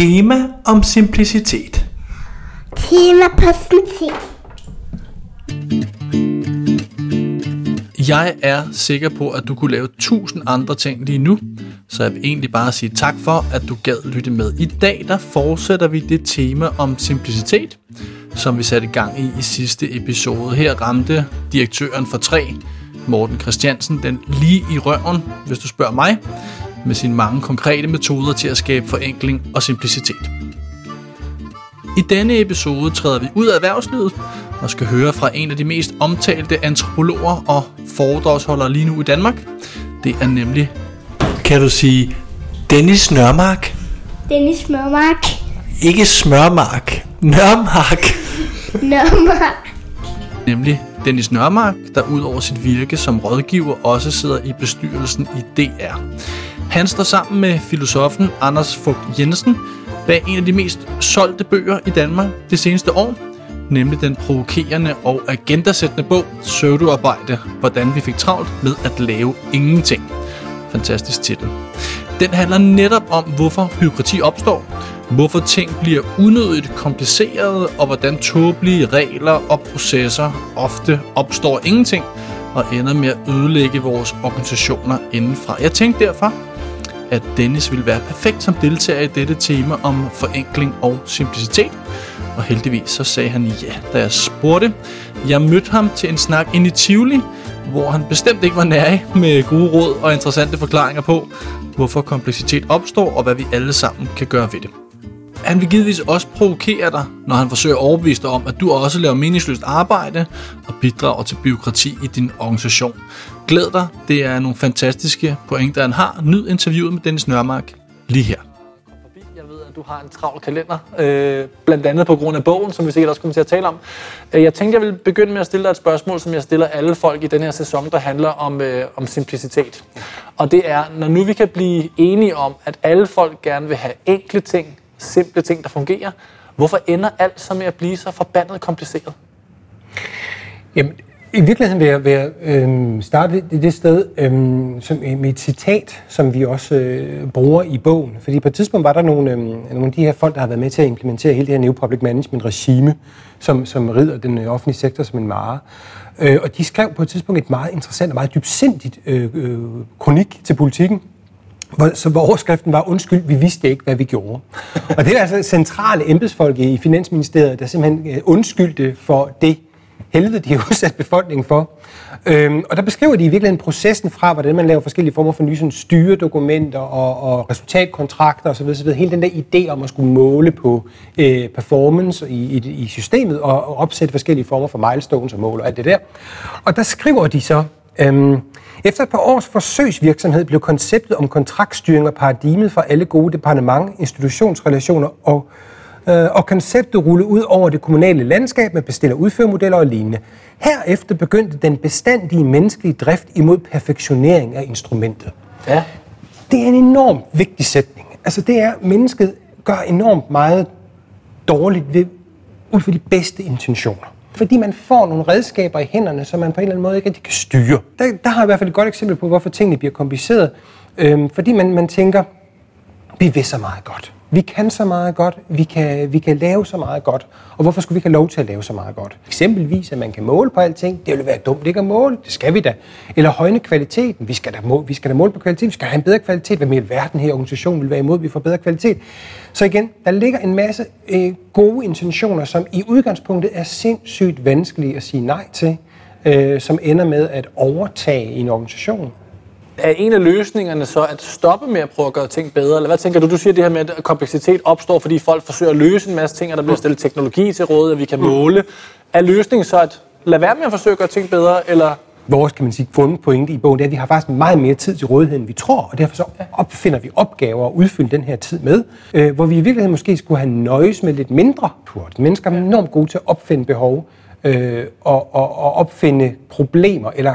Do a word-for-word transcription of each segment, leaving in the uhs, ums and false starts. Tema om simplicitet. Tema på simplicitet. Jeg er sikker på, at du kunne lave tusind andre ting lige nu, så jeg vil egentlig bare sige tak for, at du gad lytte med. I dag der fortsætter vi det tema om simplicitet, som vi satte gang i i sidste episode. Her ramte direktøren for tre, Morten Christiansen, den lige i røven, hvis du spørger mig, med sine mange konkrete metoder til at skabe forenkling og simplicitet. I denne episode træder vi ud af erhvervslivet og skal høre fra en af de mest omtalte antropologer og foredragsholdere lige nu i Danmark. Det er nemlig, kan du sige, Dennis Nørmark? Dennis Nørmark. Ikke Smørmark. Nørmark. Nørmark. Nemlig Dennis Nørmark, der ud over sit virke som rådgiver også sidder i bestyrelsen i D R. Han står sammen med filosofen Anders Fogt Jensen bag en af de mest solgte bøger i Danmark det seneste år, nemlig den provokerende og agendasættende bog Pseudoarbejde, hvordan vi fik travlt med at lave ingenting. Fantastisk titel. Den handler netop om, hvorfor bureaukrati opstår, hvorfor ting bliver unødigt komplicerede, og hvordan tåbelige regler og processer ofte opstår ingenting og ender med at ødelægge vores organisationer indenfra. Jeg tænkte derfor, at Dennis ville være perfekt som deltager i dette tema om forenkling og simplicitet. Og heldigvis så sagde han ja, da jeg spurgte. Jeg mødte ham til en snak inde i Tivoli, hvor han bestemt ikke var nærig med gode råd og interessante forklaringer på, hvorfor kompleksitet opstår og hvad vi alle sammen kan gøre ved det. Han vil givetvis også provokere dig, når han forsøger at overbevise dig om, at du også laver meningsløst arbejde og bidrager til bureaukrati i din organisation. Glæd dig, det er nogle fantastiske pointer, han har. Nyd interviewet med Dennis Nørmark lige her. Jeg ved, at du har en travl kalender, øh, blandt andet på grund af bogen, som vi sikkert også kommer til at tale om. Jeg tænkte, jeg ville begynde med at stille dig et spørgsmål, som jeg stiller alle folk i den her sæson, der handler om, øh, om simplicitet. Og det er, når nu vi kan blive enige om, at alle folk gerne vil have enkle ting, simple ting, der fungerer. Hvorfor ender alt så med at blive så forbandet kompliceret? Jamen, i virkeligheden vil jeg, vil jeg øh, starte i det sted øh, som, med et citat, som vi også øh, bruger i bogen. Fordi på et tidspunkt var der nogle, øh, nogle af de her folk, der har været med til at implementere hele det her New Public Management-regime, som, som rider den øh, offentlige sektor som en mare. Øh, og de skrev på et tidspunkt et meget interessant og meget dybsindigt øh, øh, kronik til Politikken, så hvor overskriften var, undskyld, vi vidste ikke, hvad vi gjorde. Og det er altså centrale embedsfolk i Finansministeriet, der simpelthen undskyldte for det helvede, de har udsat befolkningen for. Øhm, og der beskriver de i virkeligheden processen fra, hvordan man laver forskellige former for nye sådan, styredokumenter og, og resultatkontrakter osv. osv. Hele den der idé om at skulle måle på øh, performance i, i, i systemet og, og opsætte forskellige former for milestones og mål og alt det der. Og der skriver de så, øhm, efter et par års forsøgsvirksomhed blev konceptet om kontraktstyring og paradigmet for alle gode departement, institutionsrelationer og, øh, og konceptet rullede ud over det kommunale landskab med bestiller udførmodeller og lignende. Herefter begyndte den bestandige menneskelige drift imod perfektionering af instrumentet. Ja. Det er en enormt vigtig sætning. Altså det er, mennesket gør enormt meget dårligt ved, ud fra de bedste intentioner. Fordi man får nogle redskaber i hænderne, som man på en eller anden måde ikke rigtig kan styre. Der, der har jeg i hvert fald et godt eksempel på, hvorfor tingene bliver kompliceret. Øhm, fordi man, man tænker, vi ved så meget godt. Vi kan så meget godt. Vi kan, vi kan lave så meget godt. Og hvorfor skulle vi ikke have lov til at lave så meget godt? Eksempelvis, at man kan måle på alting. Det ville være dumt ikke at måle. Det skal vi da. Eller højne kvaliteten. Vi skal da måle, vi skal da måle på kvaliteten. Vi skal have en bedre kvalitet. Hvad med i verden her organisation vil være imod, vi får bedre kvalitet. Så igen, der ligger en masse øh, gode intentioner, som i udgangspunktet er sindssygt vanskelige at sige nej til, øh, som ender med at overtage en organisation. Er en af løsningerne så at stoppe med at prøve at gøre ting bedre? Eller hvad tænker du? Du siger det her med, at kompleksitet opstår, fordi folk forsøger at løse en masse ting, og der bliver stillet teknologi til råd, og vi kan måle. Er løsningen så at lade være med at forsøge at gøre ting bedre? Eller vores, kan man sige, fundet pointe i bogen, det er, at vi har faktisk meget mere tid til rådighed, end vi tror, og derfor så opfinder vi opgaver at udfylde den her tid med, øh, hvor vi i virkeligheden måske skulle have nøjes med lidt mindre. Mennesker er enormt gode til at opfinde behov øh, og, og, og opfinde problemer, eller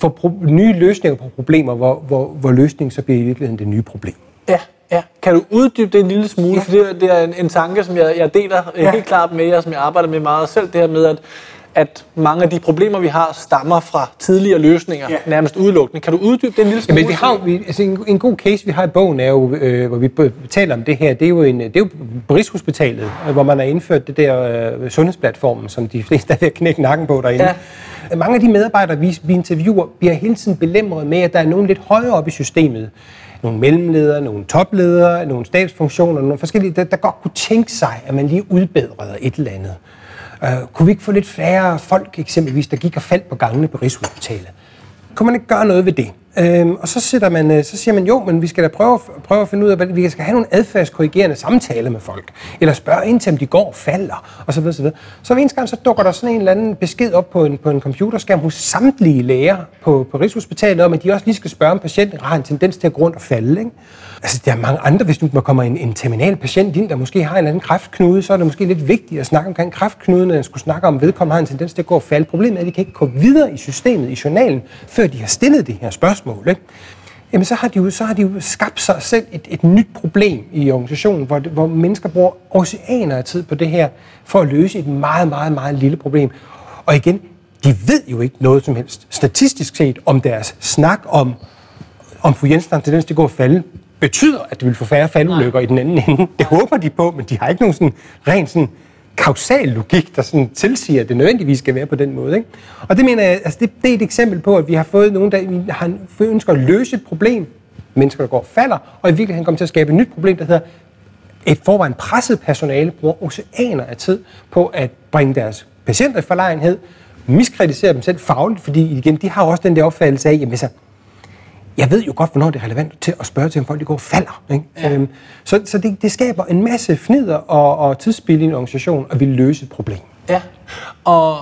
for pro- nye løsninger på problemer, hvor, hvor, hvor løsningen så bliver i virkeligheden det nye problem. Ja, ja. Kan du uddybe det en lille smule? Ja. For det, det er en, en tanke, som jeg, jeg deler ja. helt klart med jer, som jeg arbejder med meget selv, det her med, at at mange af de problemer, vi har, stammer fra tidligere løsninger, ja. nærmest udelukkende. Kan du uddybe det en lille smule? Jamen, vi har, vi, altså en, en god case, vi har i bogen, er jo, øh, hvor vi taler om det her, det er jo, en, det er jo Rigshospitalet, hvor man har indført det der øh, sundhedsplatformen, som de fleste er ved at knække nakken på derinde. Ja. Mange af de medarbejdere, vi, vi interviewer, bliver hele tiden belemret med, at der er nogen lidt højere op i systemet. Nogle mellemledere, nogle topledere, nogle stabsfunktioner, nogle forskellige, der, der godt kunne tænke sig, at man lige udbedrede et eller andet. Uh, kunne vi ikke få lidt færre folk, eksempelvis, der gik og faldt på gangene på Rigshospitalet? Kunne man ikke gøre noget ved det? Uh, og så, sætter man, så siger man, jo, men vi skal da prøve, prøve at finde ud af, at vi skal have nogle adfærdskorrigerende samtaler med folk, eller spørge ind til, om de går og falder, osv. osv. Så ved en gang, så dukker der sådan en eller anden besked op på en, på en computerskærm hos samtlige læger på, på Rigshospitalet, om at de også lige skal spørge, om patienten har en tendens til at gå rundt og falde, ikke? Altså, der er mange andre, hvis nu man kommer en, en terminal patient ind, der måske har en eller anden kræftknude, så er det måske lidt vigtigt at snakke omkring kræftknuden, end at skulle snakke om, vedkommende har en tendens til at gå og falde. Problemet er, at de kan ikke gå videre i systemet, i journalen, før de har stillet det her spørgsmål, ikke? Jamen, så har de jo, så har de jo skabt sig selv et, et nyt problem i organisationen, hvor, hvor mennesker bruger oceaner af tid på det her, for at løse et meget, meget, meget lille problem. Og igen, de ved jo ikke noget som helst, statistisk set, om deres snak om, om fru Jensen har en tendens til at gå og falde, betyder, at det vil få færre faldulykker i den anden ende. Det håber de på, men de har ikke nogen sådan, ren sådan, kausal logik, der sådan, tilsiger, at det nødvendigvis skal være på den måde, ikke? Og det mener jeg, altså, det, det er et eksempel på, at vi har fået nogen, der har ønsker at løse et problem, mennesker, der går og falder, og i virkeligheden kommer til at skabe et nyt problem, der hedder, et forvejen presset personale bruger oceaner af tid på at bringe deres patienter i forlegenhed, miskritiserer dem selv fagligt, fordi igen, de har også den der opfattelse af, jamen så, jeg ved jo godt, hvornår det er relevant til at spørge til, om folk de går og falder, ikke? Ja. Øhm, så så det, det skaber en masse fnider og, og tidsspil i en organisation, og vil løse et problem. Ja, og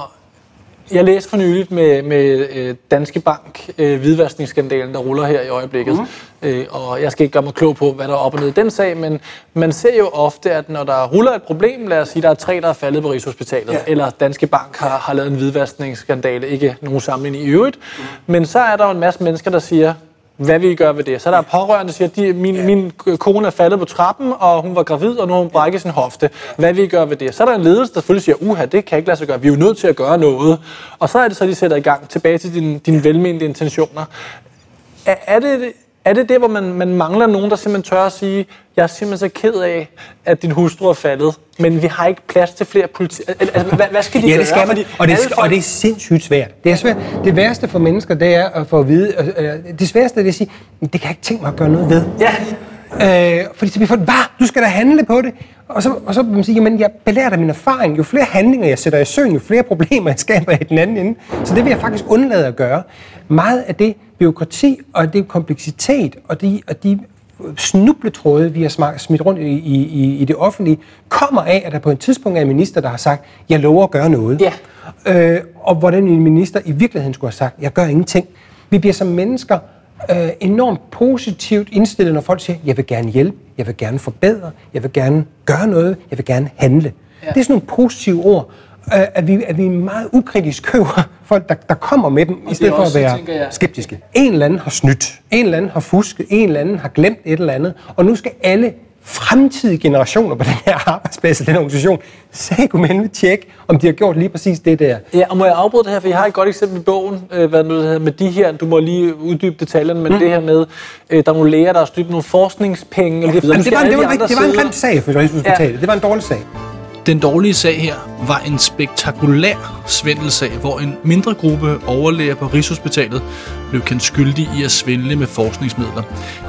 jeg læste for nyligt med, med Danske Bank, øh, hvidvaskningsskandalen, der ruller her i øjeblikket. Mm-hmm. øh, og jeg skal ikke gøre mig klog på, hvad der er op og ned i den sag, men man ser jo ofte, at når der ruller et problem, lad os sige, der er tre, der er faldet på Rigshospitalet, ja. eller Danske Bank har, har lavet en hvidvaskningsskandale, ikke nogen sammenligning i øvrigt, mm. men så er der jo en masse mennesker, der siger, hvad vil I gøre ved det? Så der er pårørende, der siger, at de, min, ja. min kone er faldet på trappen, og hun var gravid, og nu har hun brækket sin hofte. Hvad vil I gøre ved det? Så er der en ledelse, der selvfølgelig siger, uha, det kan ikke lade sig gøre. Vi er jo nødt til at gøre noget. Og så er det så, de sætter i gang tilbage til dine, dine velmenende intentioner. Er, er det... Er det det, hvor man, man mangler nogen, der simpelthen tør at sige, jeg er simpelthen så ked af, at din hustru er faldet, men vi har ikke plads til flere politi... Altså, hvad, hvad skal de ja, det skal gøre? Fordi og, det skal, folk... og det er sindssygt svært. Det er svært. Det værste for mennesker, det er at få at vide... Øh, det sværeste er det at sige, det kan jeg ikke tænke mig at gøre noget ved. Ja. Øh, fordi så bliver folk, hvad? Du skal da handle på det. Og så, og så vil man sige, jamen jeg belærer dig min erfaring. Jo flere handlinger jeg sætter i søen, jo flere problemer jeg skaber i den anden ende. Så det vil jeg faktisk undlade at gøre. Meget af det bureaukrati og det kompleksitet og de, og de snubletråde, vi har smidt rundt i, i, i det offentlige, kommer af, at der på et tidspunkt er en minister, der har sagt, jeg lover at gøre noget. Yeah. Øh, og hvordan en minister i virkeligheden skulle have sagt, jeg gør ingenting. Vi bliver som mennesker øh, enormt positivt indstillet, når folk siger, jeg vil gerne hjælpe, jeg vil gerne forbedre, jeg vil gerne gøre noget, jeg vil gerne handle. Yeah. Det er sådan nogle positive ord. At vi, at vi meget ukritisk køber folk, der, der kommer med dem, i stedet også, for at være skeptiske. En eller anden har snydt, en eller anden har fusket, en eller anden har glemt et eller andet, og nu skal alle fremtidige generationer på den her arbejdsplads, den her organisation, sagumændene tjekke, om de har gjort lige præcis det der. Ja, og må jeg afbryde det her, for jeg har et godt eksempel i bogen, øh, hvad det hedder, med de her, du må lige uddybe detaljerne, men mm. det her med, øh, der er nogle læger, der har styrt nogle forskningspenge, eller det, ja, det var en, det var, de det var en grim sag, for Rigshospitalet. Ja. Det var en dårlig sag. Den dårlige sag her var en spektakulær svindelsag, hvor en mindre gruppe overlæger på Rigshospitalet blev kendt skyldig i at svindle med forskningsmidler.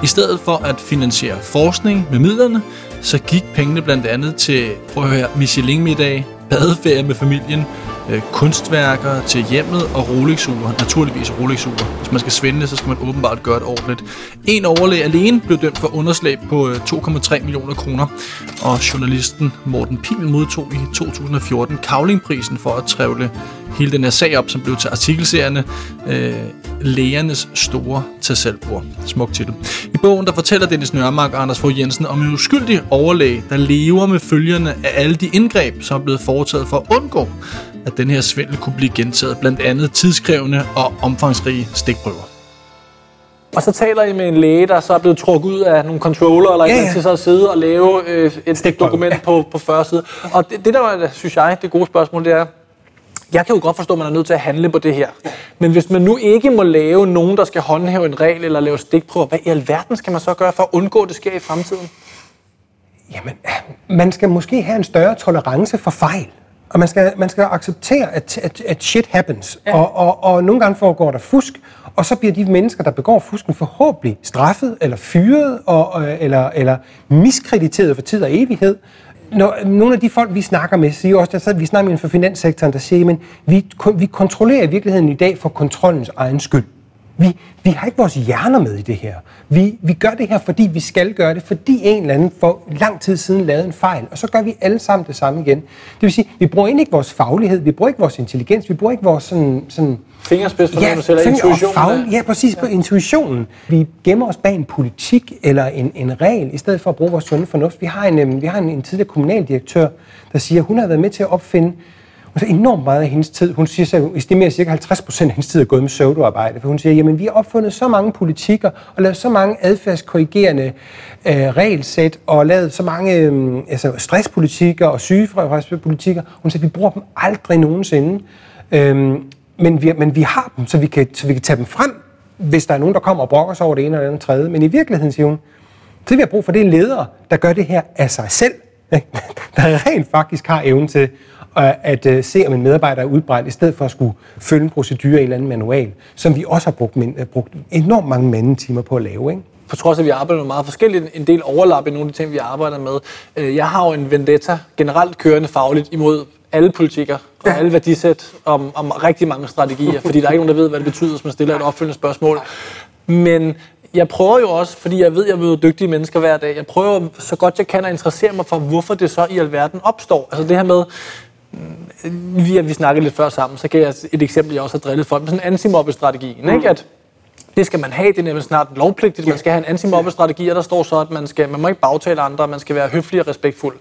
I stedet for at finansiere forskning med midlerne, så gik pengene blandt andet til, prøv at høre, Michelin-middag, badeferie med familien, øh, kunstværker til hjemmet og Rolex-ure. Naturligvis Rolex-ure. Hvis man skal svindle, så skal man åbenbart gøre det ordentligt. En overlæge alene blev dømt for underslæb på to komma tre millioner kroner, og journalisten Morten Pil modtog i to tusind og fjorten Cavlingprisen for at trævle hele den her sag op, som blev til artikelserierne øh, Lægernes store tag-selv-bord. Smuk titel. I bogen der fortæller Dennis Nørmark og Anders Fogt Jensen om en uskyldig overlæge, der lever med følgerne af alle de indgreb, som er blevet foretaget for at undgå, at den her svindel kunne blive gentaget, blandt andet tidskrævende og omfangsrige stikprøver. Og så taler I med en læge, der så er blevet trukket ud af nogle controller, eller ja, ja. til så at sidde og lave øh, et dokument ja. på, på fyrre sider. Og det, det der, synes jeg, det gode spørgsmål, det er, Jeg kan jo godt forstå, at man er nødt til at handle på det her. Men hvis man nu ikke må lave nogen, der skal håndhæve en regel eller lave stikprøver, hvad i alverden skal man så gøre for at undgå, at det sker i fremtiden? Jamen, man skal måske have en større tolerance for fejl. Og man skal, man skal acceptere, at, at, at shit happens. Ja. Og, og, og nogle gange foregår der fusk, og så bliver de mennesker, der begår fusken, forhåbentlig straffet, eller fyret, og, eller, eller miskrediteret for tid og evighed. Når, nogle af de folk, vi snakker med, siger også, der vi snakker inden for finanssektoren, der siger, men vi, vi kontrollerer i virkeligheden i dag for kontrollens egen skyld. Vi, vi har ikke vores hjerner med i det her. Vi, vi gør det her, fordi vi skal gøre det, fordi en eller anden for lang tid siden lavede en fejl, og så gør vi alle sammen det samme igen. Det vil sige, vi bruger ikke vores faglighed, vi bruger ikke vores intelligens, vi bruger ikke vores sådan... sådan fingerspids for ja, noget, selv intuitionen. Fagl- ja, præcis, ja. På intuitionen. Vi gemmer os bag en politik eller en, en regel, i stedet for at bruge vores sunde fornuft. Vi har en, vi har en, en tidligere kommunaldirektør, der siger, hun har været med til at opfinde... Så enormt meget af hendes tid, hun siger, estimerer cirka halvtreds procent af hendes tid er gået med pseudoarbejde, for hun siger, jamen vi har opfundet så mange politikker og lavet så mange adfærdskorrigerende øh, regelsæt og lavet så mange øh, altså stresspolitikker og sygefraværspolitikker. Hun siger, vi bruger dem aldrig nogensinde, øhm, men, vi, men vi har dem, så vi, kan, så vi kan tage dem frem, hvis der er nogen, der kommer og brokker sig over det ene eller andet tredje. Men i virkeligheden, siger hun, så vi har brug for det ledere, der gør det her af sig selv, der rent faktisk har evnen til at uh, se, om en medarbejder er udbrændt, i stedet for at skulle følge en procedure i en eller anden manual, som vi også har brugt, men, brugt enormt mange mandetimer på at lave, ikke? På trods af, at vi arbejder med meget forskelligt, en del overlap i nogle af de ting, vi arbejder med. Jeg har jo en vendetta generelt kørende fagligt imod alle politikker og alle værdisæt om, om rigtig mange strategier, fordi der er ikke nogen, der ved, hvad det betyder, hvis man stiller et opfølgende spørgsmål. Men jeg prøver jo også, fordi jeg ved, at jeg møder dygtige mennesker hver dag, jeg prøver så godt jeg kan at interessere mig for, hvorfor det så i alverden opstår. Altså det her med, vi, vi snakkede lidt før sammen, så gav jeg et eksempel, jeg også har drillet folk med, sådan en antimobbestrategi, ikke? At det skal man have, det er nemlig snart lovpligtigt, man skal have en antimobbestrategi, og der står så, at man, skal, man må ikke bagtale andre, man skal være høflig og respektfuld.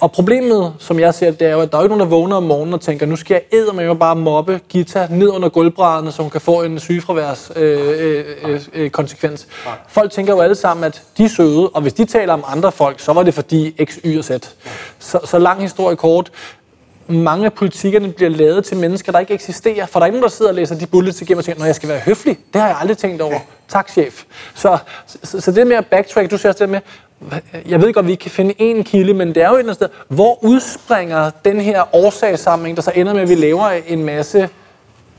Og problemet, som jeg ser, det er jo, at der er ikke nogen, der vågner om morgenen og tænker, nu skal jeg eddermame bare mobbe Gita ned under gulvbrædderne, så hun kan få en sygefraværs øh, øh, øh, konsekvens. Folk tænker jo alle sammen, at de er søde, og hvis de taler om andre folk, så var det fordi X, Y og Z. Så, så lang historie kort. Mange af politikkerne bliver lavet til mennesker, der ikke eksisterer. For der er ikke nogen, der sidder og læser de bullets igennem og tænker, når jeg skal være høflig, det har jeg aldrig tænkt over. Tak, chef. Så, så, så det med at backtrack, du siger også det med, jeg ved godt, vi kan finde én kilde, men det er jo et eller andet sted. Hvor udspringer den her årsagssamling, der så ender med, at vi laver en masse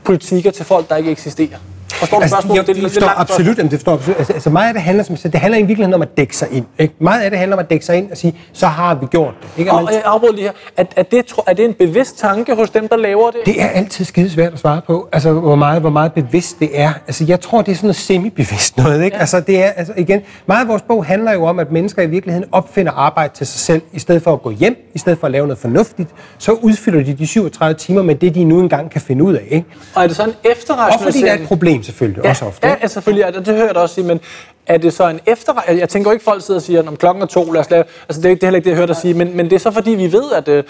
politikker til folk, der ikke eksisterer? Forstår du spørgsmålet? Altså, det, det står absolut, det forstår absolut. Altså, altså meget af det handler, som det handler i virkeligheden om at dække sig ind. Ikke? Meget af det handler om at dække sig ind og sige, så har vi gjort det. Ikke? Og jeg afbryder lige her. Er, er, det, er det en bevidst tanke hos dem, der laver det? Det er altid skidesvært at svare på, altså hvor meget, hvor meget bevidst det er. Altså jeg tror, det er sådan noget semi-bevidst noget. Ikke? Ja. Altså det er, altså igen, meget af vores bog handler jo om, at mennesker i virkeligheden opfinder arbejde til sig selv. I stedet for at gå hjem, i stedet for at lave noget fornuftigt, så udfylder de de syvogtredive timer med det, de nu engang kan finde ud af. Ikke? Og er det så en efterrationalisering? Og fordi det er et problem, selvfølgelig, ja, også ofte. Ja, selvfølgelig, og det hører jeg da også sige, men er det så en efterregning? Jeg tænker jo ikke, folk sidder og siger, om klokken er to, lad os lave... Altså, det er ikke det, heller ikke det, jeg hører dig sige, men, men det er så, fordi vi ved, at øh,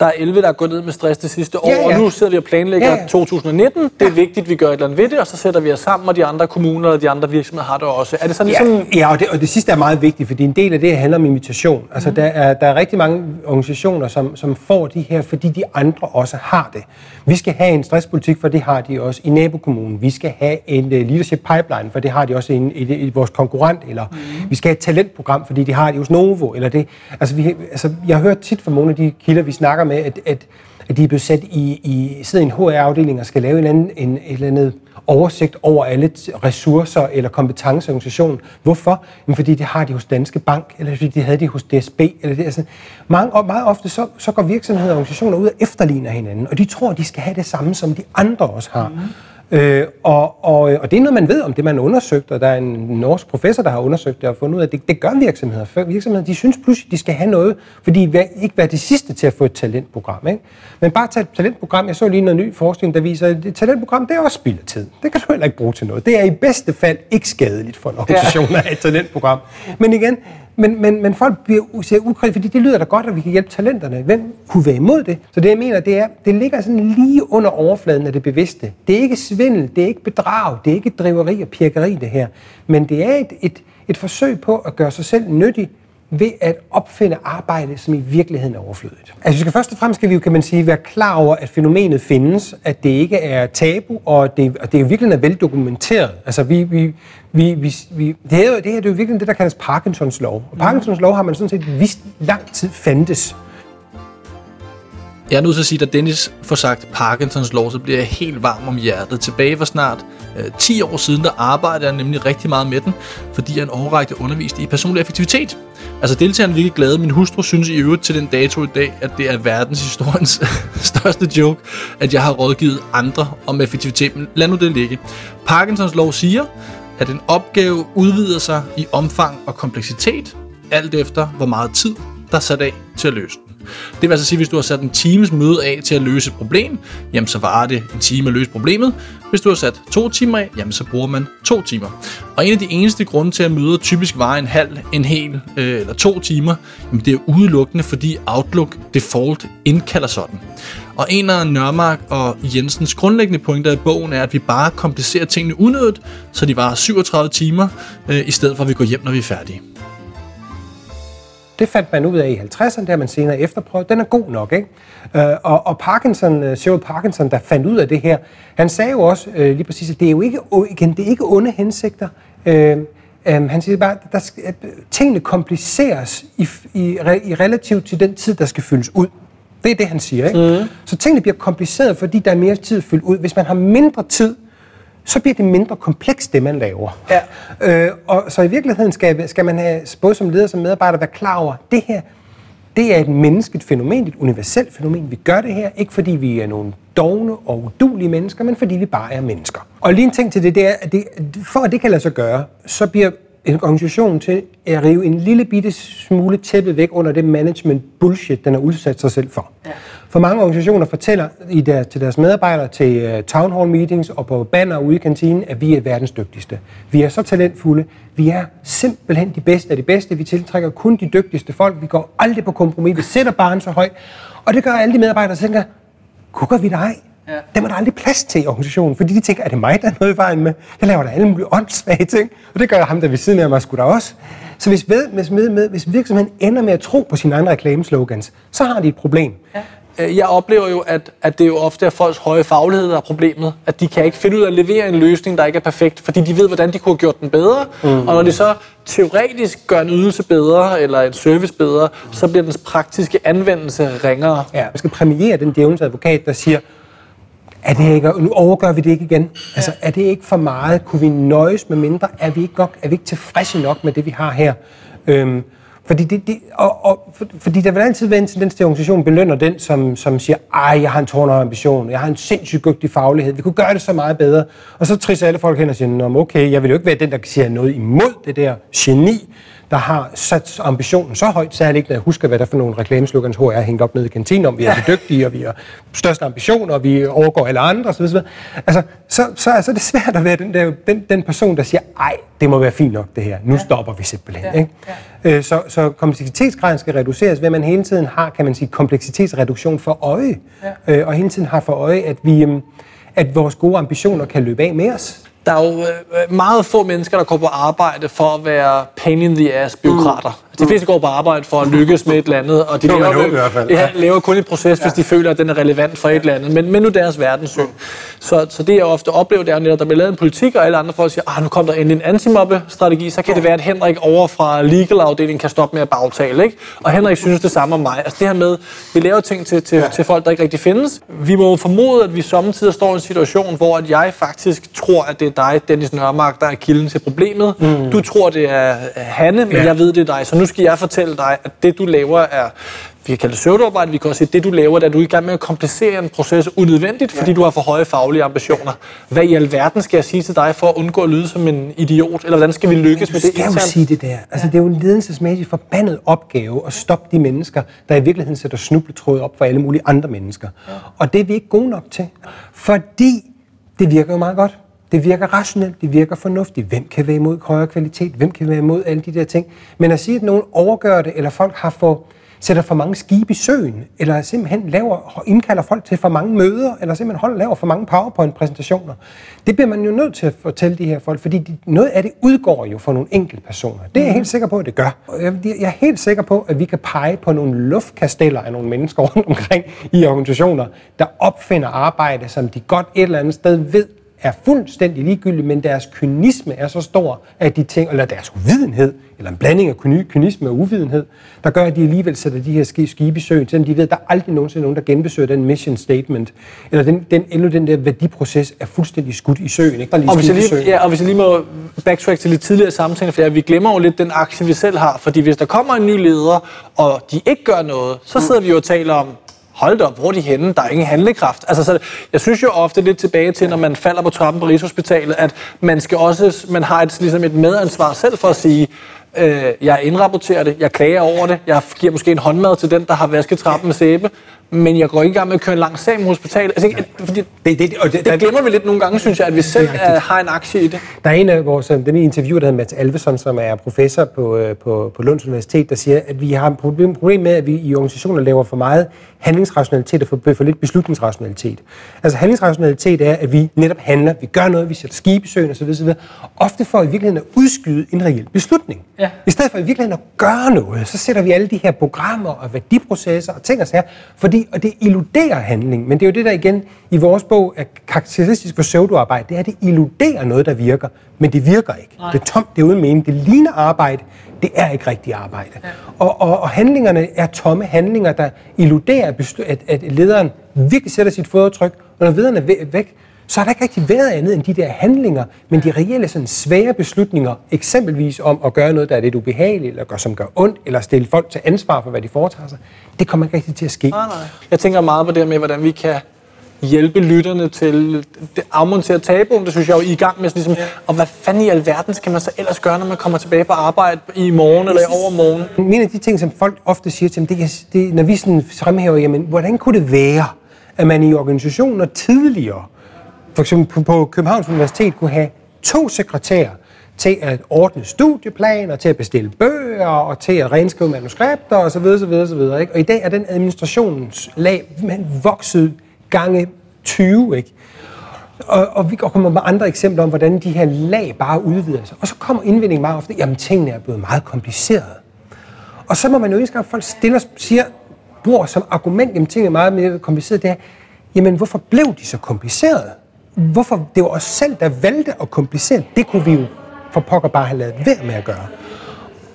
der er elleve, der er gået ned med stress det sidste år, ja, ja. Og nu sidder vi og planlægger ja, ja. to tusind nitten. Det er vigtigt, vi gør et eller andet ved det, og så sætter vi os sammen, og de andre kommuner og de andre virksomheder har det også. Er det sådan, ja, sådan... ja og, det, og det sidste er meget vigtigt, fordi en del af det handler om imitation. Altså, mm-hmm. der, er, der er rigtig mange organisationer, som, som får de her, fordi de andre også har det. Vi skal have en stresspolitik, for det har de også i nabokommunen. Vi skal have en uh, leadership pipeline, for det har de også i, i, i, i vores konkurrent, eller mm. vi skal have et talentprogram, fordi de har det hos Novo, eller det. Altså, vi, altså jeg har hørt tit fra nogle af de kilder, vi snakker med, at, at, at de er blevet sat i, i, sidder i en H R-afdeling og skal lave en anden, en, en eller anden oversigt over alle ressourcer eller kompetenceorganisationen. Hvorfor? Jamen, fordi det har de hos Danske Bank, eller fordi de havde det hos D S B, eller det. Altså, mange, og meget ofte så, så går virksomheder og organisationer ud og efterligner hinanden, og de tror, de skal have det samme, som de andre også har. Mm. Øh, og, og, og det er noget, man ved om det, man undersøgt, og der er en norsk professor, der har undersøgt det og fundet ud af, at det, det gør virksomheder. For virksomheder, de synes pludselig, de skal have noget, fordi de vil ikke være de sidste til at få et talentprogram. Ikke? Men bare tage et talentprogram, jeg så lige noget ny forskning, der viser, at et talentprogram, det er også spild af tid. Det kan du heller ikke bruge til noget. Det er i bedste fald ikke skadeligt for en organisation at have et talentprogram. Men igen, men, men, men folk bliver, siger ukræft, fordi det lyder da godt, at vi kan hjælpe talenterne. Hvem kunne være imod det? Så det, jeg mener, det er, det ligger sådan lige under overfladen af det bevidste. Det er ikke svindel, det er ikke bedrag, det er ikke driveri og pirkeri, det her. Men det er et, et, et forsøg på at gøre sig selv nyttig ved at opfinde arbejde, som i virkeligheden er overflødigt. Altså vi skal først og fremmest skal vi jo, kan man sige, være klar over, at fænomenet findes, at det ikke er tabu, og det, og det er jo virkelig er veldokumenteret. Altså vi, vi, vi, vi, det, her, det her det er jo virkelig det, der kaldes Parkinsons lov. Og Parkinsons lov har man sådan set vist lang tid fandtes. Jeg er nødt til at sige, at da Dennis får sagt Parkinsons lov, så bliver jeg helt varm om hjertet. Tilbage for snart øh, ti år siden, der arbejdede jeg nemlig rigtig meget med den, fordi jeg en årrække underviste i personlig effektivitet. Altså deltagerne er virkelig glade. Min hustru synes i øvrigt til den dato i dag, at det er verdenshistoriens største joke, at jeg har rådgivet andre om effektivitet. Men lad nu det ligge. Parkinsons lov siger, at en opgave udvider sig i omfang og kompleksitet, alt efter hvor meget tid der er sat af til at løse den. Det vil altså sige, at hvis du har sat en times møde af til at løse et problem, jamen så varer det en time at løse problemet. Hvis du har sat to timer af, jamen så bruger man to timer. Og en af de eneste grunde til, at møder typisk varer en halv, en hel øh, eller to timer, jamen det er udelukkende, fordi Outlook default indkalder sådan. Og en af Nørmark og Jensens grundlæggende pointer i bogen er, at vi bare komplicerer tingene unødigt, så de varer syvogtredive timer, øh, i stedet for at vi går hjem, når vi er færdige. Det fandt man ud af i halvtredserne, det har man senere efterprøvet. Den er god nok, ikke? Og, og Parkinson, Sir Parkinson, der fandt ud af det her, han sagde jo også lige præcis, at det er jo ikke, igen, det er ikke onde hensigter. Øh, øh, han siger bare, at tingene kompliceres i, i, i relativt til den tid, der skal fyldes ud. Det er det, han siger, ikke? Mm. Så tingene bliver kompliceret, fordi der er mere tid fyldt ud. Hvis man har mindre tid, så bliver det mindre komplekst, det man laver. Ja. Øh, og så i virkeligheden skal, skal man have, både som leder og som medarbejder, være klar over, det her, det er et menneskeligt fænomen, et universelt fænomen. Vi gør det her, ikke fordi vi er nogle dovne og udulige mennesker, men fordi vi bare er mennesker. Og lige en ting til det, det er, at det, for at det kan lade sig gøre, så bliver en organisation til at rive en lille bitte smule tæppe væk under det management bullshit, den har udsat sig selv for. Ja. For mange organisationer fortæller i der, til deres medarbejdere til uh, town hall meetings og på banner ude i kantinen, at vi er verdens dygtigste. Vi er så talentfulde. Vi er simpelthen de bedste af de bedste. Vi tiltrækker kun de dygtigste folk. Vi går aldrig på kompromis. Vi sætter barren så højt. Og det gør alle de medarbejdere, der tænker, kukker vi dig? Ja. Dem er der aldrig plads til i organisationen, fordi de tænker, er det mig, der er noget i vejen med? Jeg laver da alle mulige åndssvage ting, og det gør ham, der ved siden af mig, sgu da også. Så hvis, ved, hvis, med, med, hvis virksomheden ender med at tro på sine egne reklameslogans, så har de et problem. Ja. Jeg oplever jo, at, at det jo ofte er folks høje faglighed, der er problemet. At de kan ikke finde ud af at levere en løsning, der ikke er perfekt, fordi de ved, hvordan de kunne have gjort den bedre. Mm. Og når de så teoretisk gør en ydelse bedre, eller en service bedre, så bliver dens praktiske anvendelse ringere. Ja, man skal præmiere den djævnens advokat, der siger, er det ikke, nu overgør vi det ikke igen. Altså, er det ikke for meget? Kunne vi nøjes med mindre? Er vi ikke, nok, er vi ikke tilfredse nok med det, vi har her? Øhm, fordi, det, det, og, og, for, fordi der vil altid være en tendens til, at organisationen belønner den, som, som siger, ej, jeg har en tårnhøj ambition, jeg har en sindssygt dygtig faglighed, vi kunne gøre det så meget bedre. Og så trisser alle folk hen og siger, nå, okay, jeg vil jo ikke være den, der siger noget imod det der geni, der har sat ambitionen så højt, særligt ikke, når jeg husker, hvad der for nogle reklameslogans H R hængt op nede i kantinen om, vi er så dygtige, og vi har største ambitioner, og vi overgår alle andre, osv. Altså, så, så altså, det er svært at være den, der, den, den person, der siger, ej, det må være fint nok det her, nu ja. Stopper vi simpelthen. Ja. Ikke? Ja. Så, så kompleksitetsgraden skal reduceres, ved man hele tiden har, kan man sige, kompleksitetsreduktion for øje, ja. Og hele tiden har for øje, at, vi, at vores gode ambitioner kan løbe af med os. Der er jo meget få mennesker, der går på arbejde for at være pain in the ass bureaukrater. Mm. De fleste går på arbejde for at lykkes med et eller andet, og de laver, jo, i hvert fald. Ja, laver kun et proces, ja. Hvis de føler, at den er relevant for et eller andet. Men, men nu deres verdenssyn. Mm. Så, så det, jeg ofte oplever, det er netop, der bliver lavet en politik, og alle andre folk siger, nu kom der endelig en antimobbe-strategi, så kan det være, at Henrik over fra legal-afdelingen kan stoppe med at bagtale, ikke? Og Henrik synes det samme om mig. Altså det her med, vi laver ting til, til, ja. Til folk, der ikke rigtig findes. Vi må formode, at vi sommetider står i en situation, hvor at jeg faktisk tror, at det er dig, Dennis Nørmark, der er kilden til problemet. Mm. Du tror, det er Hanne, men ja. Jeg ved, det er dig. Så nu skal jeg fortælle dig, at det, du laver, er... Vi kan kalde det pseudoarbejde, vi kan også sige, at det, du laver, er, at du er i gang med at komplicere en proces unødvendigt, fordi du har for høje faglige ambitioner. Hvad i alverden skal jeg sige til dig for at undgå at lyde som en idiot? Eller hvordan skal vi lykkes med det? Du skal jo sige det der. Altså, det er jo en ledelsesmæssig forbandet opgave at stoppe de mennesker, der i virkeligheden sætter snubletråd op for alle mulige andre mennesker. Og det er vi ikke gode nok til, fordi det virker jo meget godt. Det virker rationelt, det virker fornuftigt. Hvem kan være imod højere kvalitet? Hvem kan være imod alle de der ting? Men at sige, at nogen overgør det, eller folk har for sætter for mange skibe i søen, eller simpelthen laver, indkalder folk til for mange møder, eller simpelthen holder, laver for mange PowerPoint-præsentationer. Det bliver man jo nødt til at fortælle de her folk, fordi de, noget af det udgår jo for nogle enkeltpersoner. Det er jeg helt sikker på, at det gør. Jeg, jeg er helt sikker på, at vi kan pege på nogle luftkasteller af nogle mennesker rundt omkring i organisationer, der opfinder arbejde, som de godt et eller andet sted ved, er fuldstændig ligegyldigt, men deres kynisme er så stor, at de tænker, eller deres uvidenhed, eller en blanding af kynisme og uvidenhed, der gør, at de alligevel sætter de her skibe i søen, selvom de ved, at der aldrig nogensinde er nogen, der genbesøger den mission statement, eller den, den, eller den der værdiproces er fuldstændig skudt i søen. Ikke? Og, hvis jeg lige, ja, og hvis jeg lige må backtrack til lidt tidligere samtale, for ja, vi glemmer jo lidt den aktie, vi selv har, fordi hvis der kommer en ny leder, og de ikke gør noget, så sidder vi jo og taler om, hold da op, hvor er de henne? Der er ingen handlekraft. Altså, så jeg synes jo ofte lidt tilbage til, når man falder på trappen på Rigshospitalet, at man skal også, man har et, ligesom et medansvar selv for at sige, øh, jeg indrapporterer det, jeg klager over det, jeg giver måske en håndmad til den, der har vasket trappen med sæbe, men jeg går ikke i gang med at køre en lang sag med hospitalet. Altså, ikke, fordi det, det, og det, det glemmer vi lidt nogle gange, synes jeg, at vi selv er, har en aktie i det. Der er en af vores, den interviewer, der hedder Mats Alvesson, som er professor på, på, på Lunds Universitet, der siger, at vi har et problem, problem med, at vi i organisationer laver for meget handlingsrationalitet og for, for lidt beslutningsrationalitet. Altså handlingsrationalitet er, at vi netop handler, vi gør noget, vi sætter skib i søen osv. osv. Ofte for i virkeligheden at udskyde en reel beslutning. Ja. I stedet for i virkeligheden at gøre noget, så sætter vi alle de her programmer og værdiprocesser og ting og sager, og det illuderer handling, men det er jo det, der igen i vores bog er karakteristisk for pseudoarbejde, det er, at det illuderer noget, der virker, men det virker ikke. Nej. Det er tomt, det er uden mening, det ligner arbejde, det er ikke rigtigt arbejde. Ja. Og, og, og handlingerne er tomme handlinger, der illuderer, at, at lederen virkelig sætter sit fodaftryk, og når lederen er væk, så har der ikke rigtig været andet end de der handlinger, men de reelle sådan svære beslutninger, eksempelvis om at gøre noget, der er lidt ubehageligt, eller gør, som gør ondt, eller stille folk til ansvar for, hvad de foretager sig, det kommer ikke rigtig til at ske. Nej, nej. Jeg tænker meget på det med, hvordan vi kan hjælpe lytterne til at afmontere tabuet, det synes jeg jo I er i gang med. Ligesom, ja. Og hvad fanden i alverden kan man så ellers gøre, når man kommer tilbage på arbejde i morgen eller i overmorgen? En af de ting, som folk ofte siger til dem, det, det, når vi sådan fremhæver, jamen, hvordan kunne det være, at man i organisationer tidligere for eksempel på Københavns Universitet kunne have to sekretærer til at ordne studieplaner, til at bestille bøger og til at renskrive manuskripter osv. osv., osv. Ikke? Og i dag er den administrationslag vokset gange tyve. Ikke? Og, og vi kommer med andre eksempler om, hvordan de her lag bare udvider sig. Og så kommer indvendingen meget ofte, jamen tingene er blevet meget komplicerede. Og så må man jo ønske, at folk stiller og siger, bruger som argument, jamen tingene er meget mere komplicerede, det er, jamen hvorfor blev de så komplicerede? Hvorfor det var os selv, der valgte at komplicere, det kunne vi jo for pokker bare have lavet være med at gøre.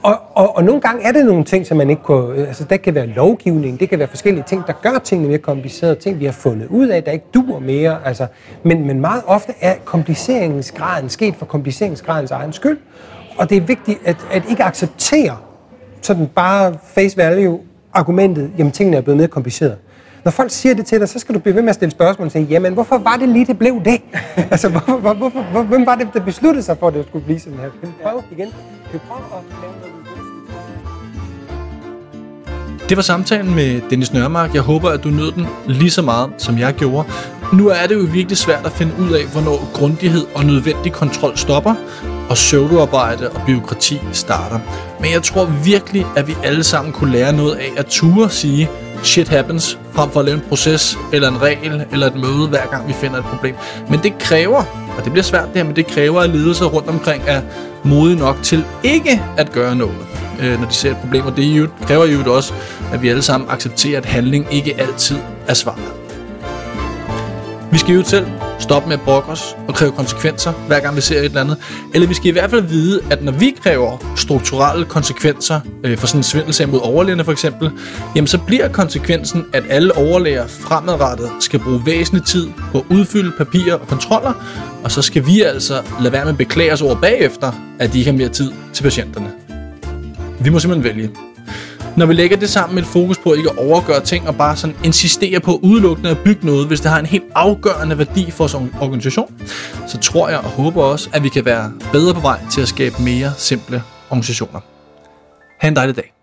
Og, og, og nogle gange er det nogle ting, som man ikke kunne... Altså, der kan være lovgivning, det kan være forskellige ting, der gør tingene mere komplicerede, ting vi har fundet ud af, der ikke duer mere. Altså, men, men meget ofte er kompliceringsgraden sket for kompliceringsgradens egen skyld, og det er vigtigt at, at ikke acceptere sådan bare face value-argumentet, jamen tingene er blevet mere komplicerede. Når folk siger det til dig, så skal du blive ved med at stille spørgsmål og sige, jamen hvorfor var det lige, det blev det? Altså, hvorfor, hvor, hvor, hvor, hvem var det, der besluttede sig for, at det skulle blive sådan her? Prøv igen. Prøv at lave noget. Det var samtalen med Dennis Nørmark. Jeg håber, at du nød den lige så meget, som jeg gjorde. Nu er det jo virkelig svært at finde ud af, hvornår grundighed og nødvendig kontrol stopper, og pseudoarbejde og byråkrati starter. Men jeg tror virkelig, at vi alle sammen kunne lære noget af at ture sige, shit happens, frem for at lave en proces, eller en regel, eller et møde, hver gang vi finder et problem. Men det kræver, og det bliver svært det her, men det kræver, at ledelser rundt omkring er modige nok til ikke at gøre noget, når de ser et problem. Og det kræver jo også, at vi alle sammen accepterer, at handling ikke altid er svaret. Vi skal jo til stoppe med at brokke os og kræve konsekvenser, hver gang vi ser et eller andet. Eller vi skal i hvert fald vide, at når vi kræver strukturelle konsekvenser øh, for sådan en svindelsag mod overlægerne for eksempel, jamen så bliver konsekvensen, at alle overlæger fremadrettet skal bruge væsentlig tid på at udfylde papirer og kontroller, og så skal vi altså lade være med at beklage os over bagefter, at de ikke har mere tid til patienterne. Vi må simpelthen vælge. Når vi lægger det sammen med et fokus på at ikke overgøre ting og bare sådan insistere på udelukkende at bygge noget, hvis det har en helt afgørende værdi for vores organisation, så tror jeg og håber også, at vi kan være bedre på vej til at skabe mere simple organisationer. Ha' en dejlig dag.